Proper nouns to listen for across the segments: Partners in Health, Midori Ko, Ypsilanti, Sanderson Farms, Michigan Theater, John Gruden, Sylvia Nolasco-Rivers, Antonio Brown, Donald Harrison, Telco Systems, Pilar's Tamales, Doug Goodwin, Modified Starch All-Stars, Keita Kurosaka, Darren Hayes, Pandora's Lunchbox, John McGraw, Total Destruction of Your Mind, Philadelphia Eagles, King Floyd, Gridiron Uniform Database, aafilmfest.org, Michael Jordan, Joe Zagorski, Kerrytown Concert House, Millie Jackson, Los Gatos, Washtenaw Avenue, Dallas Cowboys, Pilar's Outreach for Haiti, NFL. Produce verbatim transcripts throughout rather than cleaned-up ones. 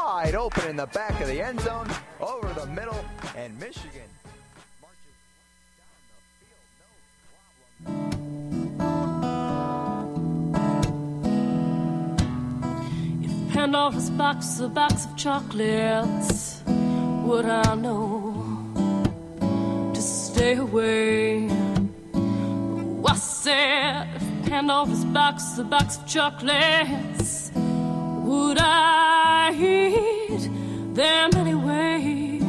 wide open in the back of the end zone, over the middle, and Michigan marches down the field, no problem. Pandora's box is a box of chocolates. Would I know to stay away? Oh, I said, if Pandora's box is a box of chocolates, would I eat them anyway?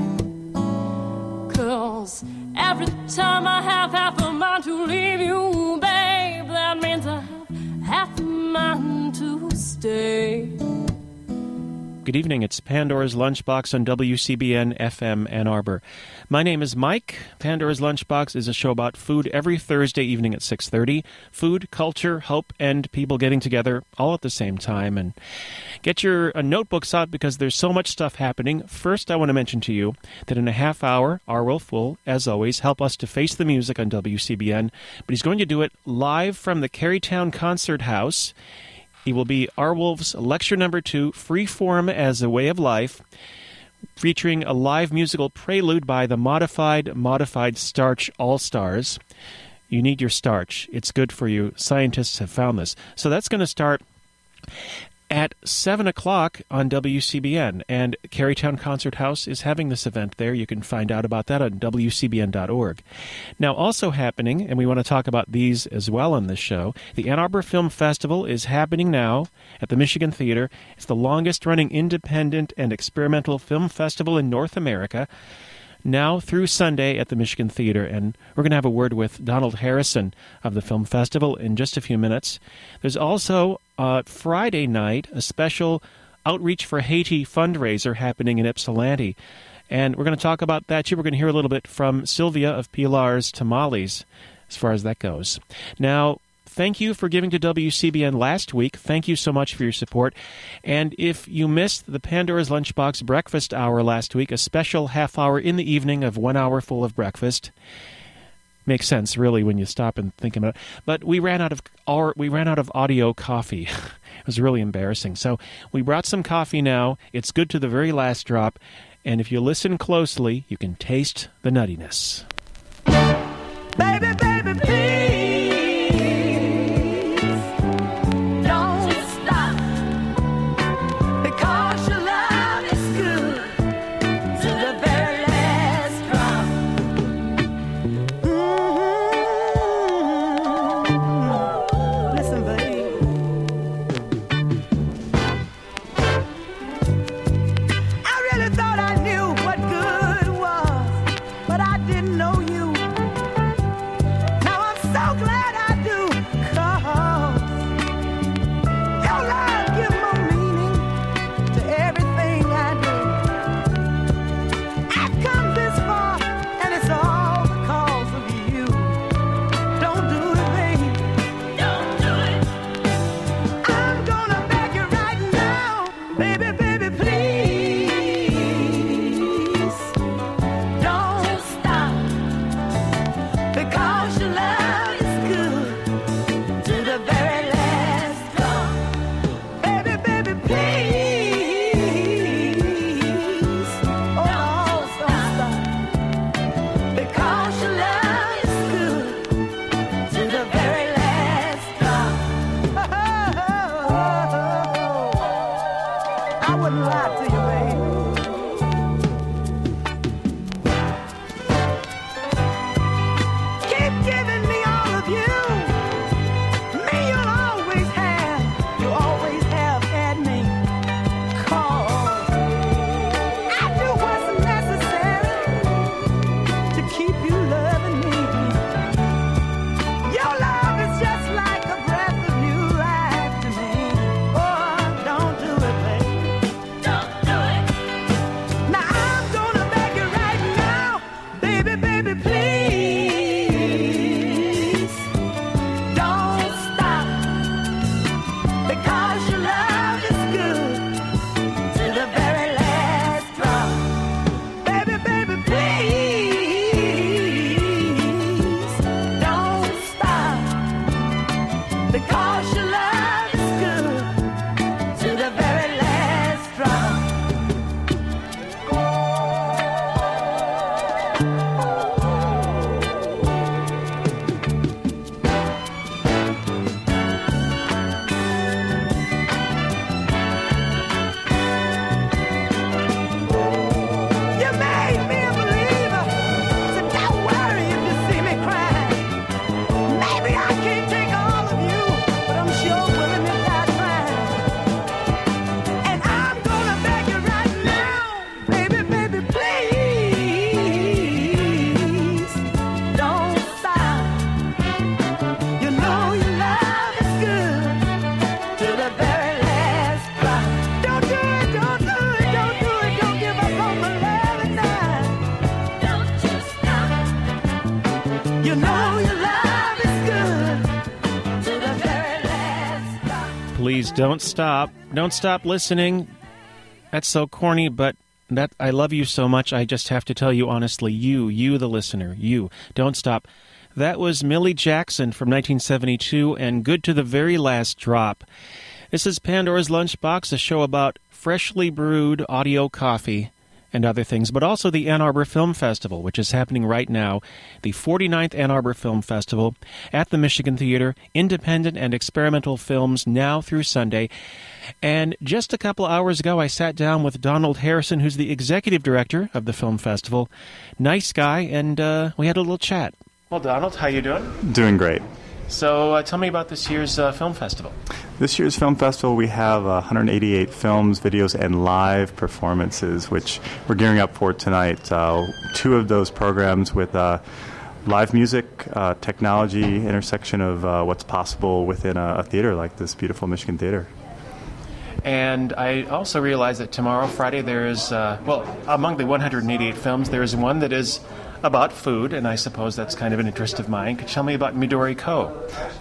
Cause every time I have half a mind to leave you, babe, that means I have half a mind to stay. Good evening. It's Pandora's Lunchbox on W C B N F M Ann Arbor. My name is Mike. Pandora's Lunchbox is a show about food every Thursday evening at six thirty. Food, culture, hope, and people getting together all at the same time. And get your uh, notebooks out because there's so much stuff happening. First, I want to mention to you that in a half hour, Arwulf will, as always, help us to face the music on W C B N. But he's going to do it live from the Kerrytown Concert House. He will be Arwulf's Lecture Number Two, Freeform as a Way of Life, featuring a live musical prelude by the Modified Modified Starch All-Stars. You need your starch. It's good for you. Scientists have found this. So that's going to start at seven o'clock on W C B N, and Kerrytown Concert House is having this event there. You can find out about that on W C B N dot org. Now, also happening, and we want to talk about these as well on this show, the Ann Arbor Film Festival is happening now at the Michigan Theater. It's the longest-running independent and experimental film festival in North America, now through Sunday at the Michigan Theater. And we're going to have a word with Donald Harrison of the Film Festival in just a few minutes. There's also Uh, Friday night, a special Outreach for Haiti fundraiser happening in Ypsilanti. And we're going to talk about that, too. We're going to hear a little bit from Sylvia of Pilar's Tamales, as far as that goes. Now, thank you for giving to W C B N last week. Thank you so much for your support. And if you missed the Pandora's Lunchbox breakfast hour last week, a special half hour in the evening of one hour full of breakfast. Makes sense, really, when you stop and think about it. But we ran out of our, we ran out of audio coffee. It was really embarrassing. So we brought some coffee now. It's good to the very last drop. And if you listen closely, you can taste the nuttiness. Baby, baby, please. Please don't stop. Don't stop listening. That's so corny, but that I love you so much, I just have to tell you honestly, you, you the listener, you, don't stop. That was Millie Jackson from nineteen seventy-two and Good to the Very Last Drop. This is Pandora's Lunchbox, a show about freshly brewed audio coffee and other things, but also the Ann Arbor Film Festival, which is happening right now, the forty-ninth Ann Arbor Film Festival at the Michigan Theater, independent and experimental films now through Sunday. And just a couple hours ago, I sat down with Donald Harrison, who's the executive director of the film festival. Nice guy, and uh, we had a little chat. Well, Donald, how you doing? Doing great. So uh, tell me about this year's uh, film festival. This year's film festival, we have uh, one hundred eighty-eight films, videos, and live performances, which we're gearing up for tonight. Uh, two of those programs with uh, live music, uh, technology, intersection of uh, what's possible within a, a theater like this beautiful Michigan Theater. And I also realize that tomorrow, Friday, there is, uh, well, among the one hundred eighty-eight films, there is one that is about food, and I suppose that's kind of an interest of mine. Could you tell me about Midori Ko?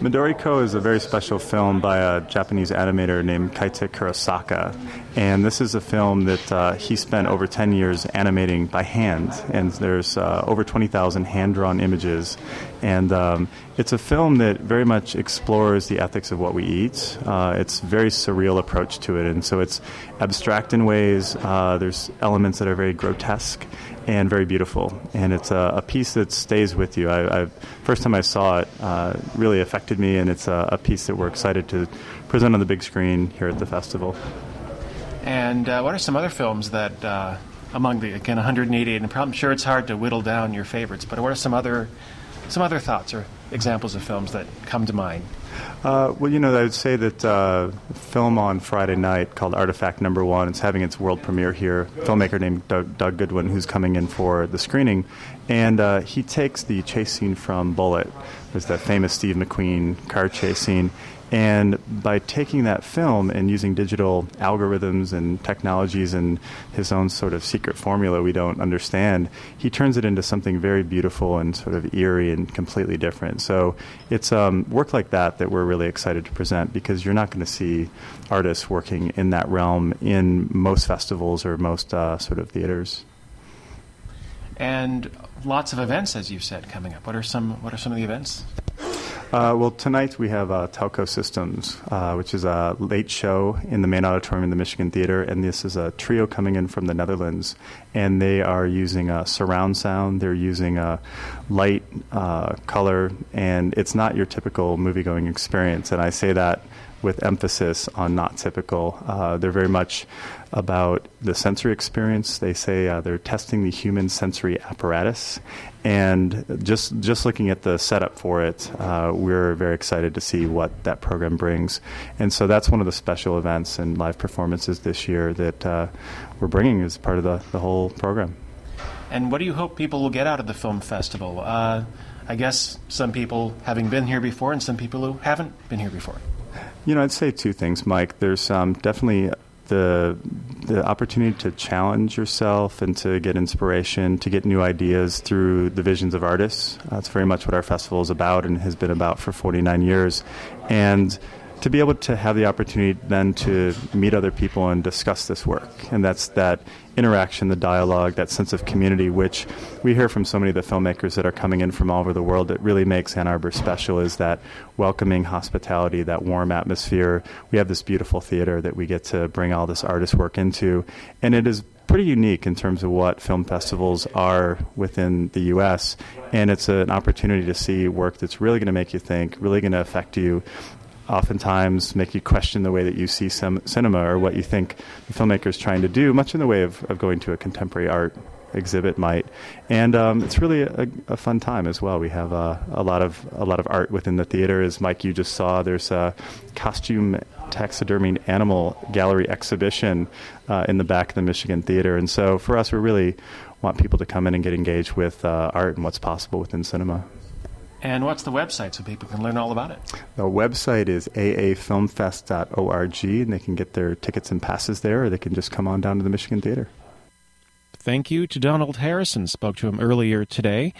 Midori Ko is a very special film by a Japanese animator named Keita Kurosaka, and this is a film that uh, he spent over ten years animating by hand, and there's uh, over twenty thousand hand-drawn images, and um, it's a film that very much explores the ethics of what we eat. Uh, it's a very surreal approach to it, and so it's abstract in ways. Uh, there's elements that are very grotesque and very beautiful, and it's a, a piece that stays with you. I, I first time I saw it uh, really affected me, and it's a, a piece that we're excited to present on the big screen here at the festival. And uh, what are some other films that uh, among the, again, one hundred eighty-eight, and I'm sure it's hard to whittle down your favorites, but what are some other some other thoughts or examples of films that come to mind? Uh, well, you know, I would say that uh, a film on Friday night called Artifact Number One, it's having its world premiere here, a filmmaker named Doug, Doug Goodwin, who's coming in for the screening, and uh, he takes the chase scene from Bullitt, there's that famous Steve McQueen car chase scene, and by taking that film and using digital algorithms and technologies and his own sort of secret formula we don't understand, he turns it into something very beautiful and sort of eerie and completely different. So it's um, work like that that we're really excited to present, because you're not going to see artists working in that realm in most festivals or most uh, sort of theaters. And lots of events, as you said, coming up. What are some, what are some of the events? Uh, well, tonight we have uh, Telco Systems, uh, which is a late show in the main auditorium in the Michigan Theater, and this is a trio coming in from the Netherlands, and they are using uh, surround sound, they're using uh, light, uh, color, and it's not your typical movie-going experience, and I say that with emphasis on not typical. Uh, they're very much about the sensory experience. They say uh, they're testing the human sensory apparatus, and just just looking at the setup for it, uh, we're very excited to see what that program brings. And so that's one of the special events and live performances this year that uh, we're bringing as part of the, the whole program. And what do you hope people will get out of the film festival? Uh, I guess some people having been here before and some people who haven't been here before. You know, I'd say two things, Mike. There's um, definitely the the opportunity to challenge yourself and to get inspiration, to get new ideas through the visions of artists. Uh, that's very much what our festival is about and has been about for forty-nine years. And to be able to have the opportunity then to meet other people and discuss this work. And that's that interaction, the dialogue, that sense of community, which we hear from so many of the filmmakers that are coming in from all over the world that really makes Ann Arbor special, is that welcoming hospitality, that warm atmosphere. We have this beautiful theater that we get to bring all this artist work into. And it is pretty unique in terms of what film festivals are within the U S. And it's an opportunity to see work that's really going to make you think, really going to affect you, oftentimes make you question the way that you see some cinema or what you think the filmmaker's trying to do, much in the way of, of going to a contemporary art exhibit might. And um, it's really a, a fun time as well. We have uh, a lot of a lot of art within the theater. As Mike, you just saw, there's a costume taxidermied animal gallery exhibition uh, in the back of the Michigan Theater. And so for us, we really want people to come in and get engaged with uh, art and what's possible within cinema. And what's the website so people can learn all about it? The website is a a film fest dot org, and they can get their tickets and passes there, or they can just come on down to the Michigan Theater. Thank you to Donald Harrison. Spoke to him earlier today.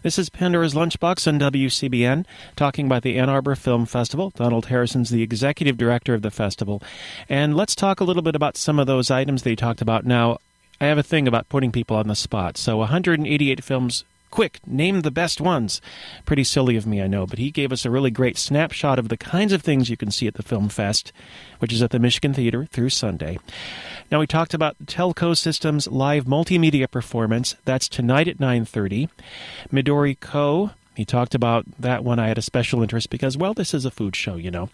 This is Pandora's Lunchbox on W C B N, talking about the Ann Arbor Film Festival. Donald Harrison's the executive director of the festival. And let's talk a little bit about some of those items that he talked about. Now, I have a thing about putting people on the spot. So one hundred eighty-eight films. Quick, name the best ones. Pretty silly of me, I know, but he gave us a really great snapshot of the kinds of things you can see at the Film Fest, which is at the Michigan Theater through Sunday. Now, we talked about Telco Systems' live multimedia performance. That's tonight at nine thirty. Midori Ko, he talked about that one. I had a special interest because, well, this is a food show, you know.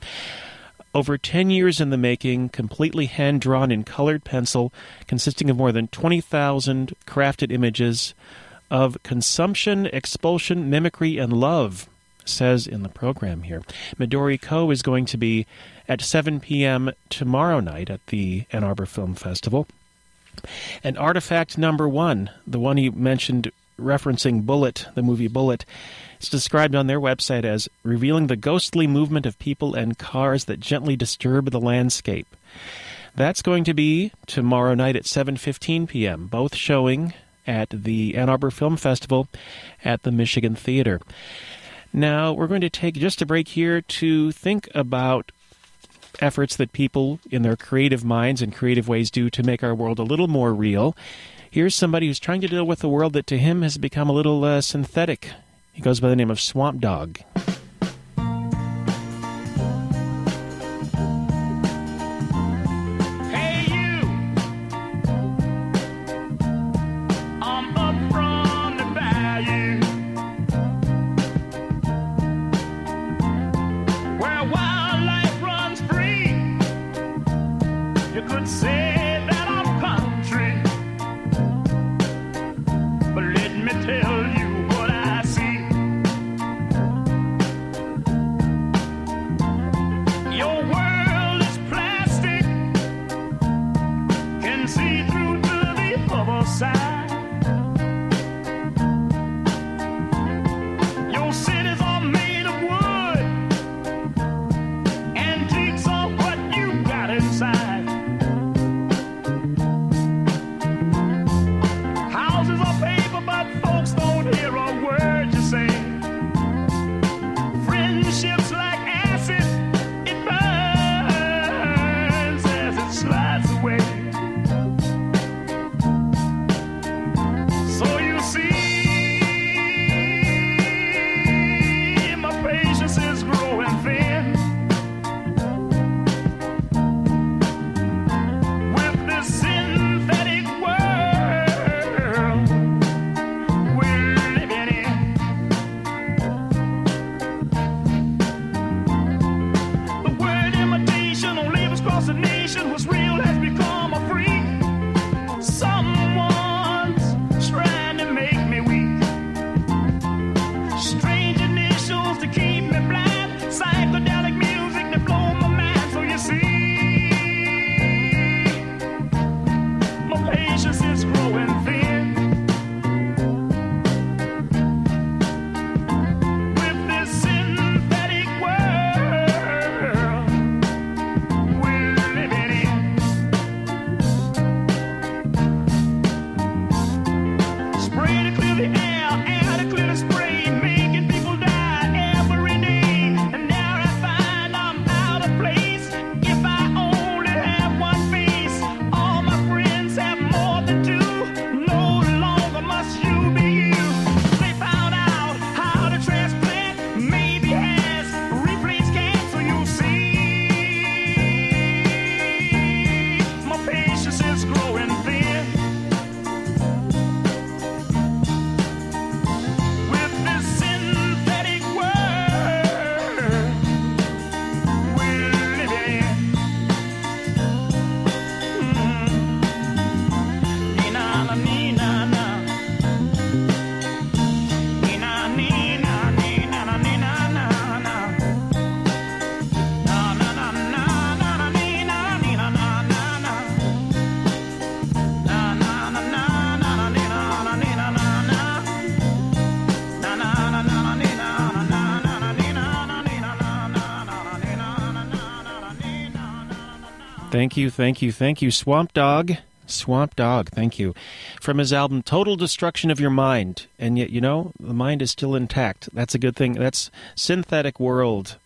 Over ten years in the making, completely hand-drawn in colored pencil, consisting of more than twenty thousand crafted images of consumption, expulsion, mimicry, and love, says in the program here. Midori Ko is going to be at seven p.m. tomorrow night at the Ann Arbor Film Festival. And Artifact Number One, the one he mentioned referencing Bullitt, the movie Bullitt, it's described on their website as revealing the ghostly movement of people and cars that gently disturb the landscape. That's going to be tomorrow night at seven fifteen p.m., both showing at the Ann Arbor Film Festival at the Michigan Theater. Now, we're going to take just a break here to think about efforts that people in their creative minds and creative ways do to make our world a little more real. Here's somebody who's trying to deal with a world that to him has become a little uh, synthetic. He goes by the name of Swamp Dogg. Thank you, thank you, thank you, Swamp Dogg. Swamp Dogg, thank you, from his album Total Destruction of Your Mind. And yet, you know, the mind is still intact. That's a good thing. That's synthetic world.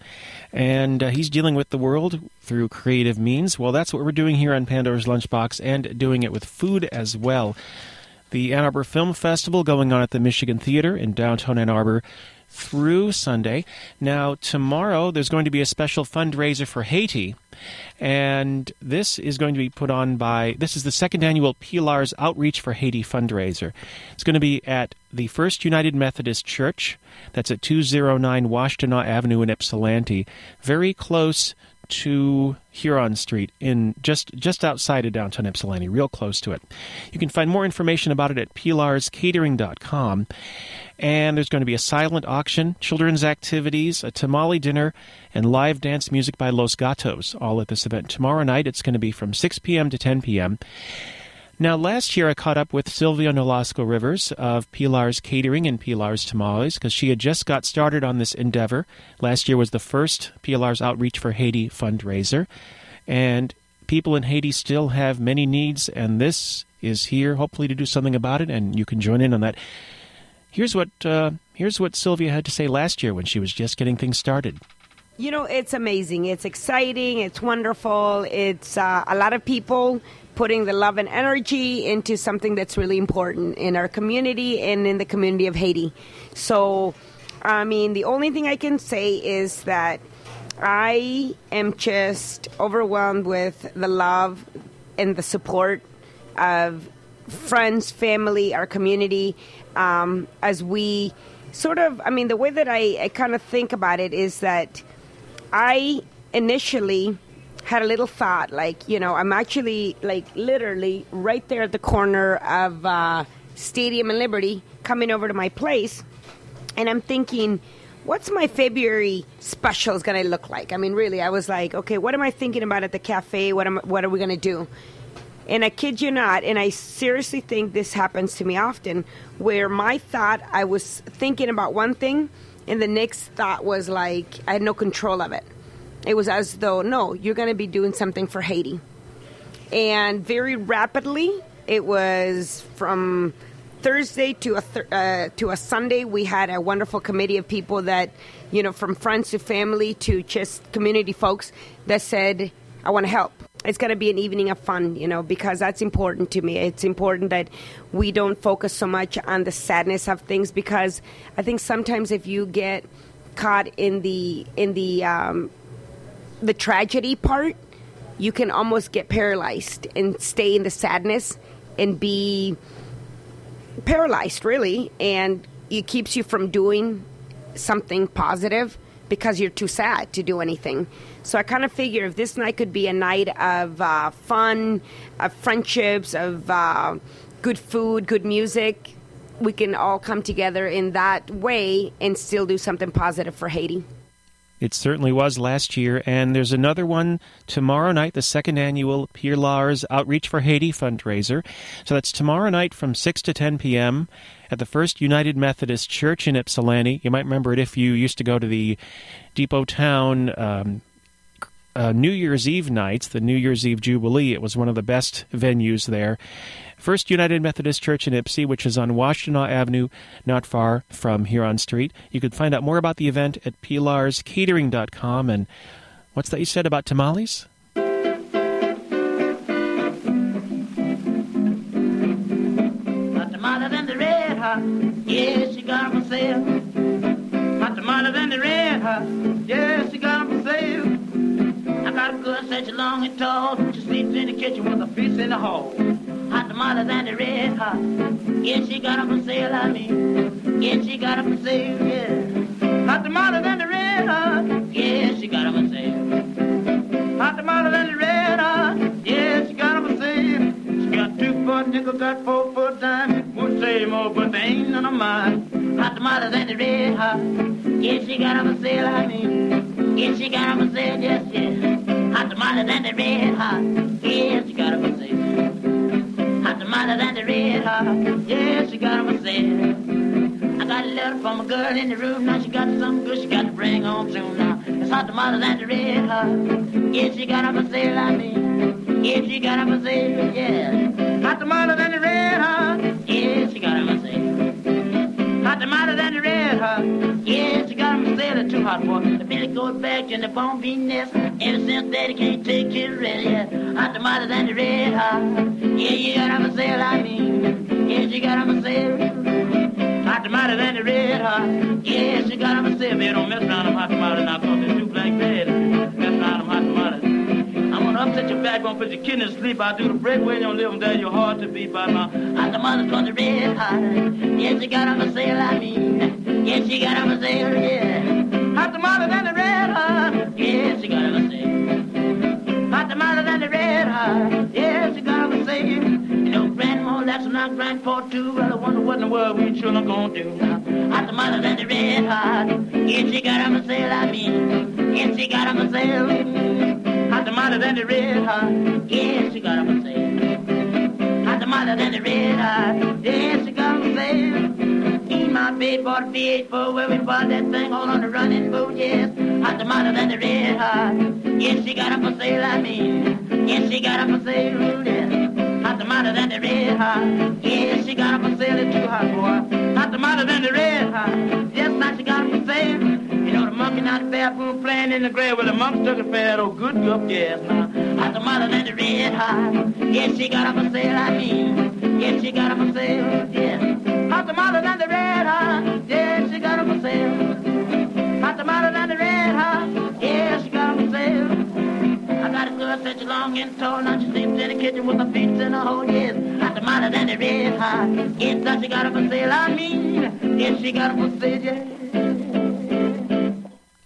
And uh, he's dealing with the world through creative means. Well, that's what we're doing here on Pandora's Lunchbox, and doing it with food as well. The Ann Arbor Film Festival going on at the Michigan Theater in downtown Ann Arbor through Sunday. Now, tomorrow, there's going to be a special fundraiser for Haiti, and this is going to be put on by, this is the second annual Pilar's Outreach for Haiti fundraiser. It's going to be at the First United Methodist Church. That's at two oh nine Washtenaw Avenue in Ypsilanti, very close to Huron Street, in just just outside of downtown Ypsilanti, real close to it. You can find more information about it at pilars catering dot com. And there's going to be a silent auction, children's activities, a tamale dinner, and live dance music by Los Gatos, all at this event. Tomorrow night, it's going to be from six p.m. to ten p.m. Now, last year I caught up with Sylvia Nolasco-Rivers of Pilar's Catering and Pilar's Tamales, because she had just got started on this endeavor. Last year was the first Pilar's Outreach for Haiti fundraiser, and people in Haiti still have many needs, and this is here, hopefully, to do something about it, and you can join in on that. Here's what, uh, here's what Sylvia had to say last year when she was just getting things started. You know, it's amazing. It's exciting. It's wonderful. It's uh, a lot of people putting the love and energy into something that's really important in our community and in the community of Haiti. So, I mean, the only thing I can say is that I am just overwhelmed with the love and the support of friends, family, our community, um, as we sort of, I mean, the way that I, I kind of think about it is that I initially had a little thought, like, you know, I'm actually, like, literally right there at the corner of uh, Stadium and Liberty, coming over to my place, and I'm thinking, what's my February specials going to look like? I mean, really, I was like, okay, what am I thinking about at the cafe? What am, what are we going to do? And I kid you not, and I seriously think this happens to me often, where my thought, I was thinking about one thing, and the next thought was like, I had no control of it. It was as though, no, you're going to be doing something for Haiti. And very rapidly, it was from Thursday to a th- uh, to a Sunday, we had a wonderful committee of people that, you know, from friends to family to just community folks that said, I want to help. It's going to be an evening of fun, you know, because that's important to me. It's important that we don't focus so much on the sadness of things, because I think sometimes if you get caught in the in the um the tragedy part, you can almost get paralyzed and stay in the sadness and be paralyzed, really. And it keeps you from doing something positive because you're too sad to do anything. So I kind of figure if this night could be a night of uh, fun, of friendships, of uh, good food, good music, we can all come together in that way and still do something positive for Haiti. It certainly was last year, and there's another one tomorrow night, the second annual Pilar's Outreach for Haiti fundraiser. So that's tomorrow night from six to ten p.m. at the First United Methodist Church in Ypsilanti. You might remember it if you used to go to the Depot Town um, uh, New Year's Eve nights, the New Year's Eve Jubilee. It was one of the best venues there. First United Methodist Church in Ypsi, which is on Washtenaw Avenue, not far from Huron Street. You can find out more about the event at pilars catering dot com. And what's that you said about tamales? My tamales and the red hot, yes, she got them for sale. My tamales and the red hot, yes, she got them for sale. I got a good such long and tall, she sleeps in the kitchen with a piece in the hall. Hot tamales and the red hot. Yeah, she got them for sale, I mean. Yeah, she got them for sale, yeah. Hot tamales and the red hot. Yeah, she got them for sale. Hot tamales and the red hot. Yeah, she got them for sale. She got two for a nickel, got four for a dime. Won't say more, but they ain't none of mine. Hot tamales and the red hot. Yeah, she got them for sale, I mean. Yeah, she got them for sale, yes, yes. Hot tamales and the red hot. Yeah, she got them for sale. Hot tamales and the red hot, yeah, she got them for sale. I got a letter from a girl in the room, now she got something good, she got to bring home soon now. It's hot tamales and the red hot, yeah, she got them for sale, I mean, yeah, she got them for sale, yeah. hot water. The billy goat back and the bombing nest. Ever since daddy can't take it ready yet. Hot tomatoes and the red hot. Yeah, you got on a sale, I mean. Yes, you got on a sale. Hot tomatoes and the red hot. Yes, you got on a sale. Man, don't mess around them hot tomatoes now, cause they're too black bad. Mess around them hot tomatoes. I'm gonna upset your back, gonna put your kidney to sleep. I'll do the breakaway, you don't live them down. You're hard to beat by now. Hot tomatoes on the red hot. Yes, you got on a sale, I mean. Yes, you got him a sale, yeah. Hot tomatoes and the red hot. Yes, you got him a sale. Hot tomatoes and the red hot. Yes, you got him a sale. You know, grandma, that's not grandpa, too. Well, I wonder what in the world we sure gonna do now. Hot tomatoes and the red hot. Yes, you got him a sale, I mean. Yes, you got him a sale. Hot tomatoes and the red hot. Yes, you got him a sale. Hot tomatoes and the red hot. Yes, you got him a sale. My babe bought a V eight four where we bought that thing all on the running boat, yes. Hot tomatoes and the red hot. Yes, she got up for sale, I mean. Yes, she got up for sale, yes. Hot tomatoes and the red hot. Yes, she got up for sale, it's too hot, boy. Hot tomatoes and the red hot. Yes, now she got up for sale. You know, the monkey not the bathroom playing in the grave with the monks took it fair, oh, good up, yes, now. Hot tomatoes and the red hot. Yes, she got up for sale, I mean. Yes, she got up for sale, yes. Hot tomatoes and the red hot, yeah, she got 'em for sale. Hot tomatoes and the red hot, yeah, she got 'em for sale. I got a girl such long and tall, now she sleeps in the kitchen with her feet in a hole, yes. Hot tomatoes and the red hot, yes, now she got 'em for sale, I mean, yes, she got 'em for sale, yeah.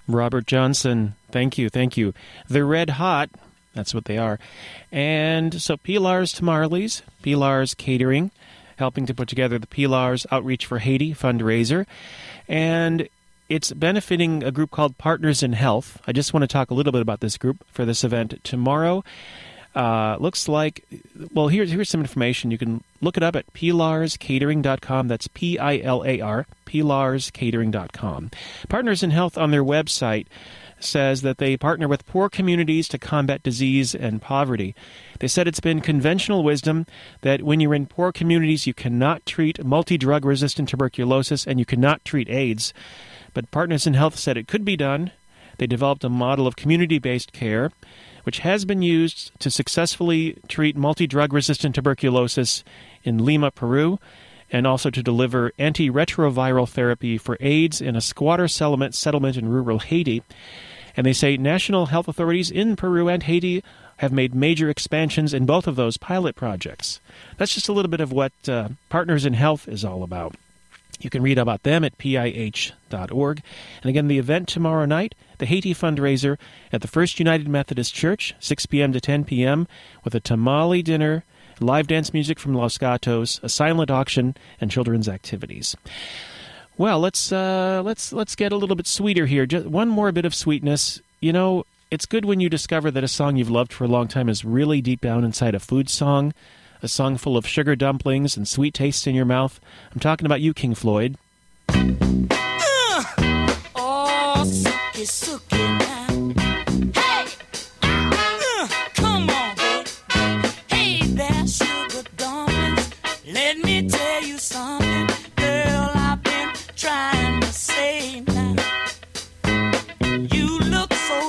Robert Johnson, thank you, thank you. The red hot, that's what they are. And so Pilar's Tamales, Pilar's Catering, helping to put together the Pilar's Outreach for Haiti fundraiser. And it's benefiting a group called Partners in Health. I just want to talk a little bit about this group for this event tomorrow. Uh, looks like, well, here's, here's some information. You can look it up at pilars catering dot com. That's P I L A R, pilars catering dot com. Partners in Health on their website says that they partner with poor communities to combat disease and poverty. They said it's been conventional wisdom that when you're in poor communities, you cannot treat multi-drug resistant tuberculosis and you cannot treat AIDS. But Partners in Health said it could be done. They developed a model of community-based care, which has been used to successfully treat multi-drug resistant tuberculosis in Lima, Peru, and also to deliver antiretroviral therapy for AIDS in a squatter settlement in rural Haiti. And they say national health authorities in Peru and Haiti have made major expansions in both of those pilot projects. That's just a little bit of what uh, Partners in Health is all about. You can read about them at P I H dot org. And again, the event tomorrow night, the Haiti fundraiser at the First United Methodist Church, six p.m. to ten p.m., with a tamale dinner, live dance music from Los Gatos, a silent auction, and children's activities. Well, let's uh, let's let's get a little bit sweeter here. Just one more bit of sweetness. You know, it's good when you discover that a song you've loved for a long time is really deep down inside a food song, a song full of sugar dumplings and sweet tastes in your mouth. I'm talking about you, King Floyd. Uh, oh, suki, suki now.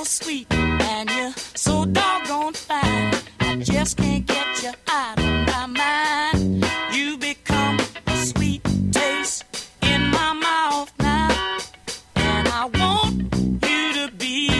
Sweet and you're so doggone fine. I just can't get you out of my mind. You become a sweet taste in my mouth now, and I want you to be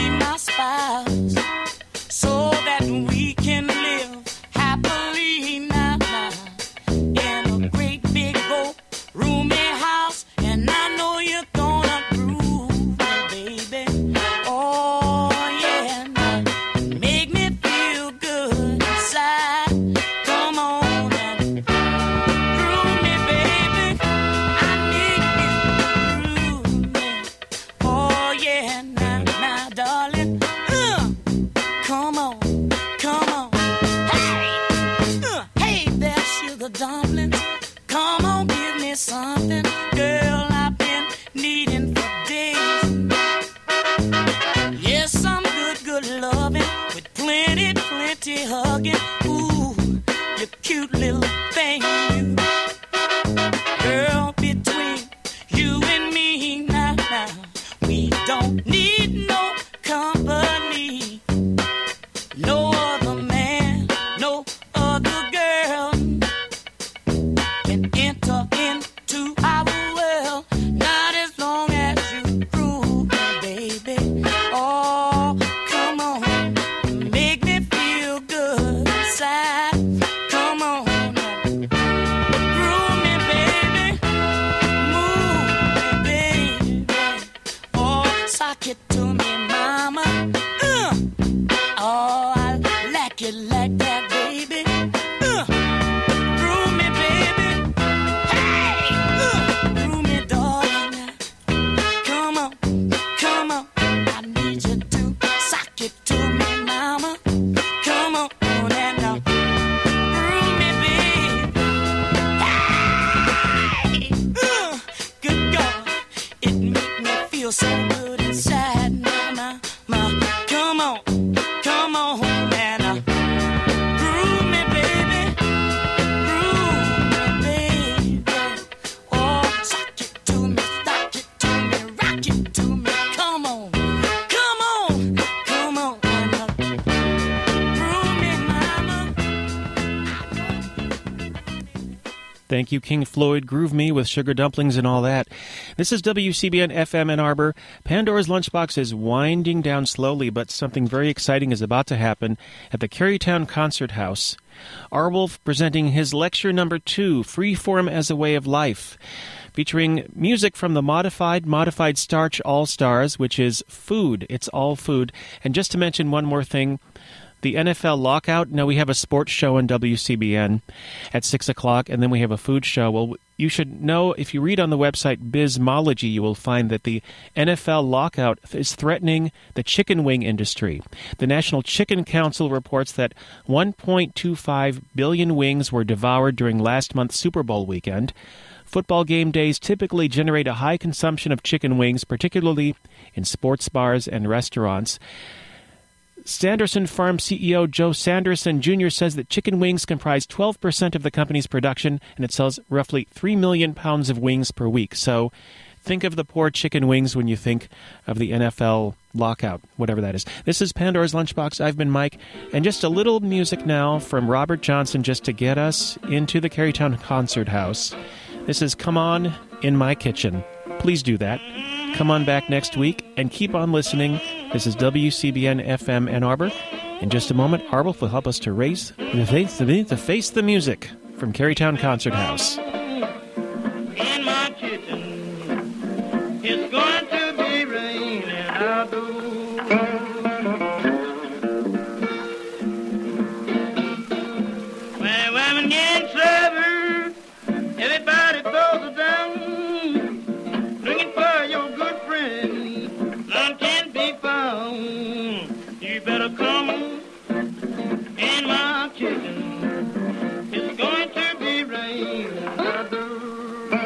Thank you, King Floyd. Groove Me with Sugar Dumplings and all that. This is W C B N F M Ann Arbor. Pandora's Lunchbox is winding down slowly, but something very exciting is about to happen at the Kerrytown Concert House. Arwulf presenting his lecture number two, Freeform as a Way of Life, featuring music from the Modified, Modified Starch All-Stars, which is food. It's all food. And just to mention one more thing, the N F L lockout, no, we have a sports show on W C B N at six o'clock, and then we have a food show. Well, you should know, if you read on the website Bizmology, you will find that the N F L lockout is threatening the chicken wing industry. The National Chicken Council reports that one point two five billion wings were devoured during last month's Super Bowl weekend. Football game days typically generate a high consumption of chicken wings, particularly in sports bars and restaurants. Sanderson Farms C E O Joe Sanderson Junior says that chicken wings comprise twelve percent of the company's production, and it sells roughly three million pounds of wings per week. So think of the poor chicken wings when you think of the N F L lockout, whatever that is. This is Pandora's Lunchbox. I've been Mike. And just a little music now from Robert Johnson just to get us into the Kerrytown Concert House. This is Come On In My Kitchen. Please do that. Come on back next week and keep on listening. This is W C B N F M Ann Arbor. In just a moment, Arwulf will help us to raise the face, to face the music from Kerrytown Concert House. In my kitchen, it's going to be raining out. When women get sober, everybody throws it down. It's going to be raining, I do. Mama,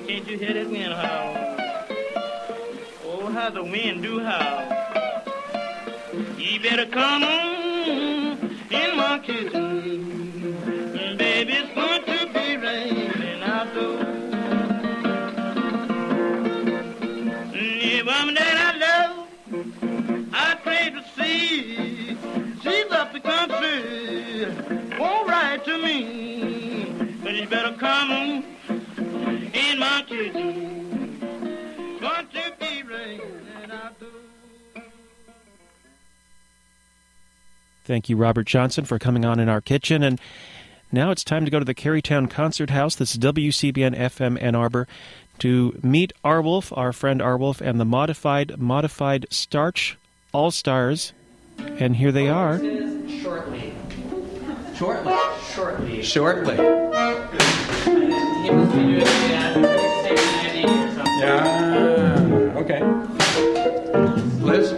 can't you hear that wind howl? Oh, how the wind do howl. You better come on in my kitchen. Baby, it's going to be raining, I do. The woman that I love, I pray to see. She's up the country, won't write to me, but you better come in my kitchen. Going to be raining out there. Thank you, Robert Johnson, for coming on in our kitchen. And now it's time to go to the Kerrytown Concert House. This is W C B N F M Ann Arbor. To meet Arwulf, our friend Arwulf, and the Modified, Modified Starch All-Stars. And here they are. Shortly. Shortly. Shortly. Shortly. Yeah. Okay. Liz.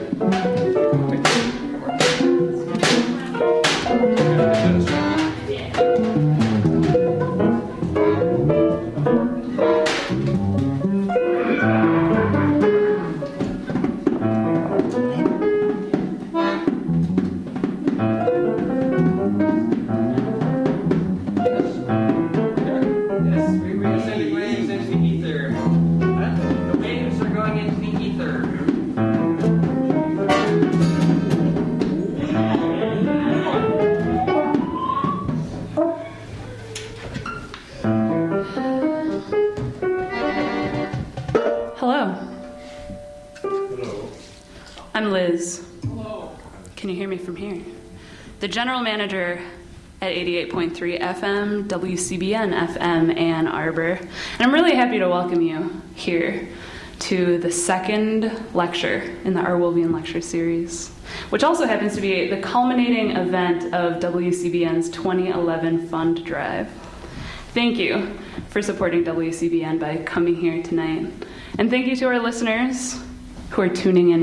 Liz. Hello. Can you hear me from here? The general manager at eighty-eight point three F M, W C B N F M Ann Arbor. And I'm really happy to welcome you here to the second lecture in the Arwulvian Lecture Series, which also happens to be the culminating event of W C B N's twenty eleven Fund Drive. Thank you for supporting W C B N by coming here tonight. And thank you to our listeners who are tuning in.